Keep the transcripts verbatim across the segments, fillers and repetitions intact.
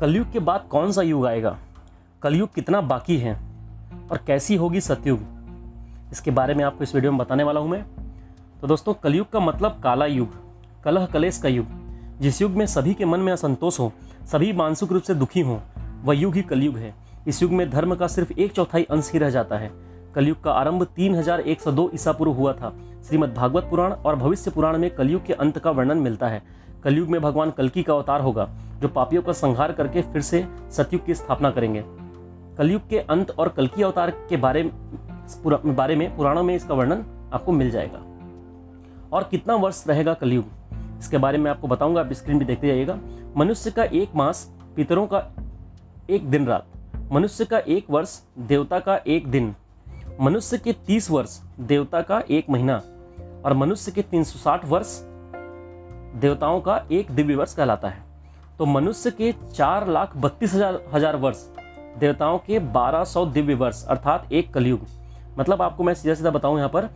कलयुग के बाद कौन सा युग आएगा, कलयुग कितना बाकी है और कैसी होगी सतयुग, इसके बारे में आपको इस वीडियो में बताने वाला हूँ मैं। तो दोस्तों, कलयुग का मतलब काला युग, कलह कलेश का युग, जिस युग में सभी के मन में असंतोष हो, सभी मानसिक रूप से दुखी हों, वह युग ही कलयुग है। इस युग में धर्म का सिर्फ एक चौथाई अंश ही रह जाता है। कलयुग का आरंभ तीन हज़ार एक सौ दो ईसा पूर्व हुआ था। श्रीमद् भागवत पुराण और भविष्य पुराण में कलयुग के अंत का वर्णन मिलता है। कलयुग में भगवान कलकी का अवतार होगा, जो पापियों का संहार करके फिर से सतयुग की स्थापना करेंगे। कलयुग के अंत और कलकी अवतार के बारे बारे में पुराणों में इसका वर्णन आपको मिल जाएगा। और कितना वर्ष रहेगा कलयुग, इसके बारे में आपको बताऊंगा, आप स्क्रीन भी देखते जाइएगा। मनुष्य का एक मास, पितरों का एक दिन रात, मनुष्य का एक वर्ष, देवता का एक दिन, मनुष्य के तीस वर्ष, देवता का एक महीना, और मनुष्य के तीन सौ साठ वर्ष, देवताओं का एक दिव्य वर्ष कहलाता है। तो मनुष्य के चार लाख बत्तीस हजार हजार वर्ष, देवताओं के बारह सौ दिव्य वर्ष, अर्थात एक कलयुग। मतलब आपको मैं सीधा सीधा बताऊं यहाँ पर,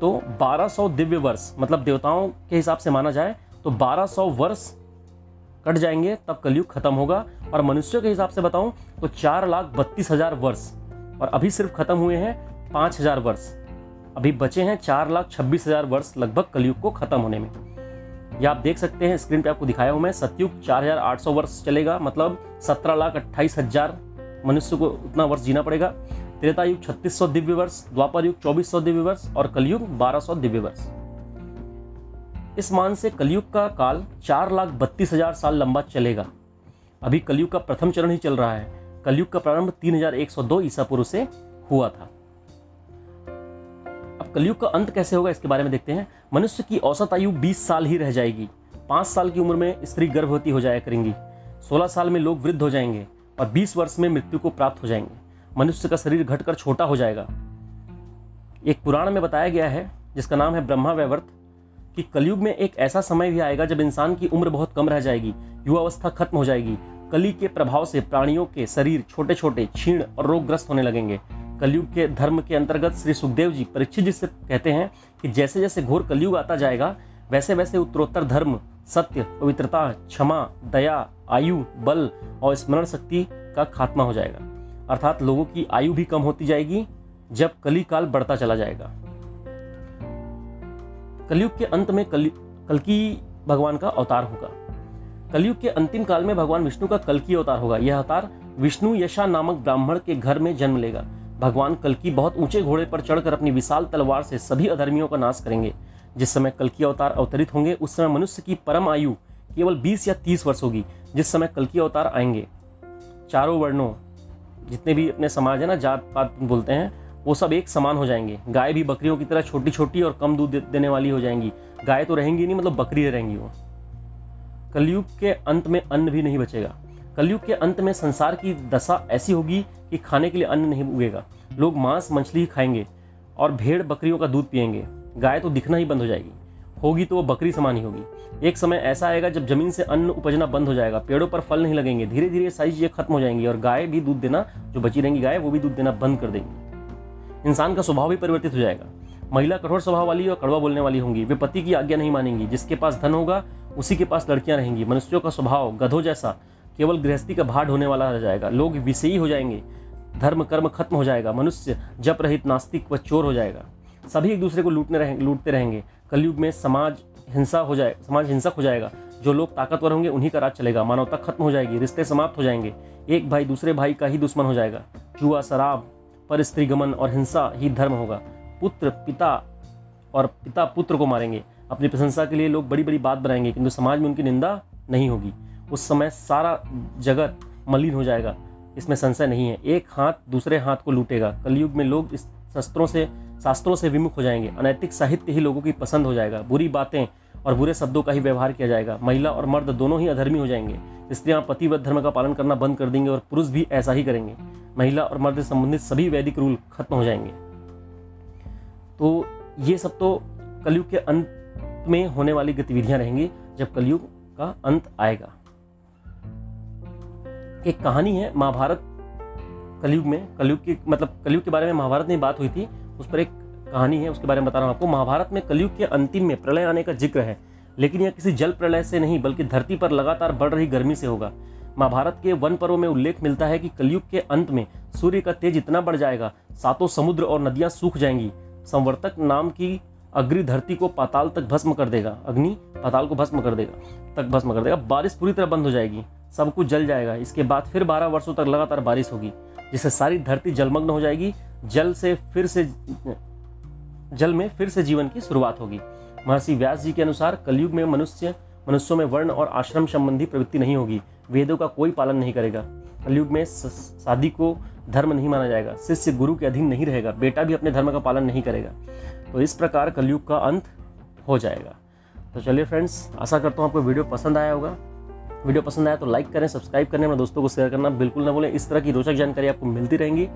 तो बारह सौ दिव्य वर्ष मतलब देवताओं के हिसाब से माना जाए तो बारह सौ वर्ष कट जाएंगे तब कलयुग खत्म होगा। और मनुष्यों के हिसाब से बताऊं तो चार लाख बत्तीस हजार वर्ष, और अभी सिर्फ खत्म हुए हैं पाँच हजार वर्ष, अभी बचे हैं चार लाख छब्बीस हजार वर्ष लगभग कलयुग को खत्म होने में। यह आप देख सकते हैं, स्क्रीन पे आपको दिखाया हूं मैं। सतयुग चार हजार आठ सौ वर्ष चलेगा, मतलब सत्रह लाख अट्ठाईस हजार मनुष्य को उतना वर्ष जीना पड़ेगा। त्रेता युग छत्तीस सौ दिव्य वर्ष, द्वापर युग चौबीस सौ दिव्य वर्ष, और कलयुग बारह सौ दिव्य वर्ष। इस मान से कलयुग का काल चार लाख बत्तीस हजार साल लंबा चलेगा। अभी कलयुग का प्रथम चरण ही चल रहा है। कलयुग का प्रारंभ तीन हज़ार एक सौ दो ईसा पूर्व से हुआ था। अब कलयुग का अंत कैसे होगा, इसके बारे में देखते हैं। मनुष्य की औसत आयु बीस साल ही रह जाएगी। पाँच साल की उम्र में स्त्री गर्भवती हो जाया करेंगी, सोलह साल में लोग वृद्ध हो जाएंगे, और बीस वर्ष में मृत्यु को प्राप्त हो जाएंगे। मनुष्य का शरीर घटकर छोटा हो जाएगा। एक पुराण में बताया गया है, जिसका नाम है ब्रह्म वैवर्त, कि कलयुग में एक ऐसा समय भी आएगा जब इंसान की उम्र बहुत कम रह जाएगी, युवावस्था खत्म हो जाएगी। कली के प्रभाव से प्राणियों के शरीर छोटे छोटे, क्षीण और रोगग्रस्त होने लगेंगे। कलयुग के धर्म के अंतर्गत श्री सुखदेव जी परीक्षित जी से कहते हैं कि जैसे जैसे घोर कलयुग आता जाएगा, वैसे वैसे उत्तरोत्तर धर्म, सत्य, पवित्रता, क्षमा, दया, आयु, बल और स्मरण शक्ति का खात्मा हो जाएगा। अर्थात लोगों की आयु भी कम होती जाएगी जब कली काल बढ़ता चला जाएगा। कलयुग के अंत में कल कलकी भगवान का अवतार होगा। कलयुग के अंतिम काल में भगवान विष्णु का कलकी अवतार होगा। यह अवतार विष्णु यश नामक ब्राह्मण के घर में जन्म लेगा। भगवान कलकी बहुत ऊंचे घोड़े पर चढ़कर अपनी विशाल तलवार से सभी अधर्मियों का नाश करेंगे। जिस समय कलकी अवतार अवतरित होंगे, उस समय मनुष्य की परम आयु केवल बीस या तीस वर्ष होगी। जिस समय कलकी अवतार आएंगे, चारों वर्णों, जितने भी अपने समाज है ना, जात पात बोलते हैं, वो सब एक समान हो जाएंगे। गाय भी बकरियों की तरह छोटी छोटी और कम दूध देने वाली हो जाएंगी। गाय तो रहेंगी नहीं, मतलब बकरी रहेंगी वो। कलयुग के अंत में अन्न भी नहीं बचेगा। कलयुग के अंत में संसार की दशा ऐसी होगी कि खाने के लिए अन्न नहीं उगेगा। लोग मांस मछली ही खाएंगे और भेड़ बकरियों का दूध पिएंगे। गाय तो दिखना ही बंद हो जाएगी, होगी तो वो बकरी समान ही होगी। एक समय ऐसा आएगा जब जमीन से अन्न उपजना बंद हो जाएगा, पेड़ों पर फल नहीं लगेंगे, धीरे धीरे सारी चीज़ें खत्म हो जाएंगी, और गाय भी दूध देना, जो बची रहेंगी गाय, वो भी दूध देना बंद कर देंगी। इंसान का स्वभाव भी परिवर्तित हो जाएगा। महिला कठोर स्वभाव वाली और कड़वा बोलने वाली होंगी। वे पति की आज्ञा नहीं मानेंगी। जिसके पास धन होगा, उसी के पास लड़कियां रहेंगी। मनुष्यों का स्वभाव गधों जैसा, केवल गृहस्थी का भाड़ होने वाला रह जाएगा। लोग विषयी हो जाएंगे, धर्म कर्म खत्म हो जाएगा। मनुष्य जप रहित, नास्तिक व चोर हो जाएगा। सभी एक दूसरे को लूटने रहेंगे लूटते रहेंगे। कलयुग में समाज हिंसा हो जाए समाज हिंसक हो जाएगा। जो लोग ताकतवर होंगे, उन्हीं का राज चलेगा। मानवता खत्म हो जाएगी, रिश्ते समाप्त हो जाएंगे। एक भाई दूसरे भाई का ही दुश्मन हो जाएगा। जुआ, शराब पर स्त्रीगमन और हिंसा ही धर्म होगा। पुत्र पिता और पिता पुत्र को मारेंगे। अपनी प्रशंसा के लिए लोग बड़ी बड़ी बात बनाएंगे, किंतु समाज में उनकी निंदा नहीं होगी। उस समय सारा जगत मलिन हो जाएगा, इसमें संशय नहीं है। एक हाथ दूसरे हाथ को लूटेगा। कलयुग में लोग इस शस्त्रों से शास्त्रों से विमुख हो जाएंगे। अनैतिक साहित्य ही लोगों की पसंद हो जाएगा। बुरी बातें और बुरे शब्दों का ही व्यवहार किया जाएगा। महिला और मर्द दोनों ही अधर्मी हो जाएंगे। स्त्रियां पतिव्रत धर्म का पालन करना बंद कर देंगे, और पुरुष भी ऐसा ही करेंगे। महिला और मर्द से संबंधित सभी वैदिक रूल खत्म हो जाएंगे। तो ये सब तो कलयुग के अंत में होने वाली गतिविधियां रहेंगी जब कलयुग का अंत आएगा। एक कहानी है महाभारत कलयुग में कलयुग के मतलब कलयुग के बारे में महाभारत में बात हुई थी, उस पर एक कहानी है, उसके बारे में बता रहा हूँ आपको। महाभारत में कलयुग के अंतिम में प्रलय आने का जिक्र है, लेकिन यह किसी जल प्रलय से नहीं, बल्कि धरती पर लगातार बढ़ रही गर्मी से होगा। महाभारत के वन पर्व में उल्लेख मिलता है कि कलयुग के अंत में सूर्य का तेज इतना बढ़ जाएगा सातों समुद्र और नदियां सूख जाएंगी। संवर्तक नाम की अग्नि धरती को पाताल तक भस्म कर देगा, अग्नि पाताल को भस्म कर देगा तक भस्म कर देगा। बारिश पूरी तरह बंद हो जाएगी, सब कुछ जल जाएगा। इसके बाद फिर बारह वर्षों तक लगातार बारिश होगी जिससे सारी धरती जलमग्न हो जाएगी। जल से फिर से जल में फिर से जीवन की शुरुआत होगी। महर्षि व्यास जी के अनुसार कलयुग में मनुष्य मनुष्यों में वर्ण और आश्रम संबंधी प्रवृत्ति नहीं होगी, वेदों का कोई पालन नहीं करेगा। कलयुग में शादी को धर्म नहीं माना जाएगा, शिष्य गुरु के अधीन नहीं रहेगा, बेटा भी अपने धर्म का पालन नहीं करेगा। तो इस प्रकार कलयुग का अंत हो जाएगा। तो चलिए फ्रेंड्स, आशा करता हूँ आपको वीडियो पसंद आया होगा। वीडियो पसंद आया तो लाइक करें, सब्सक्राइब करें, अपने दोस्तों को शेयर करना बिल्कुल ना भूलें। इस तरह की रोचक जानकारी आपको मिलती रहेंगी,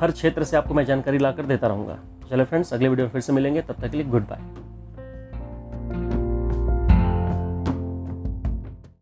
हर क्षेत्र से आपको मैं जानकारी ला कर देता रहूँगा। चलिए फ्रेंड्स, अगले वीडियो में फिर से मिलेंगे, तब तक के लिए गुड बाय।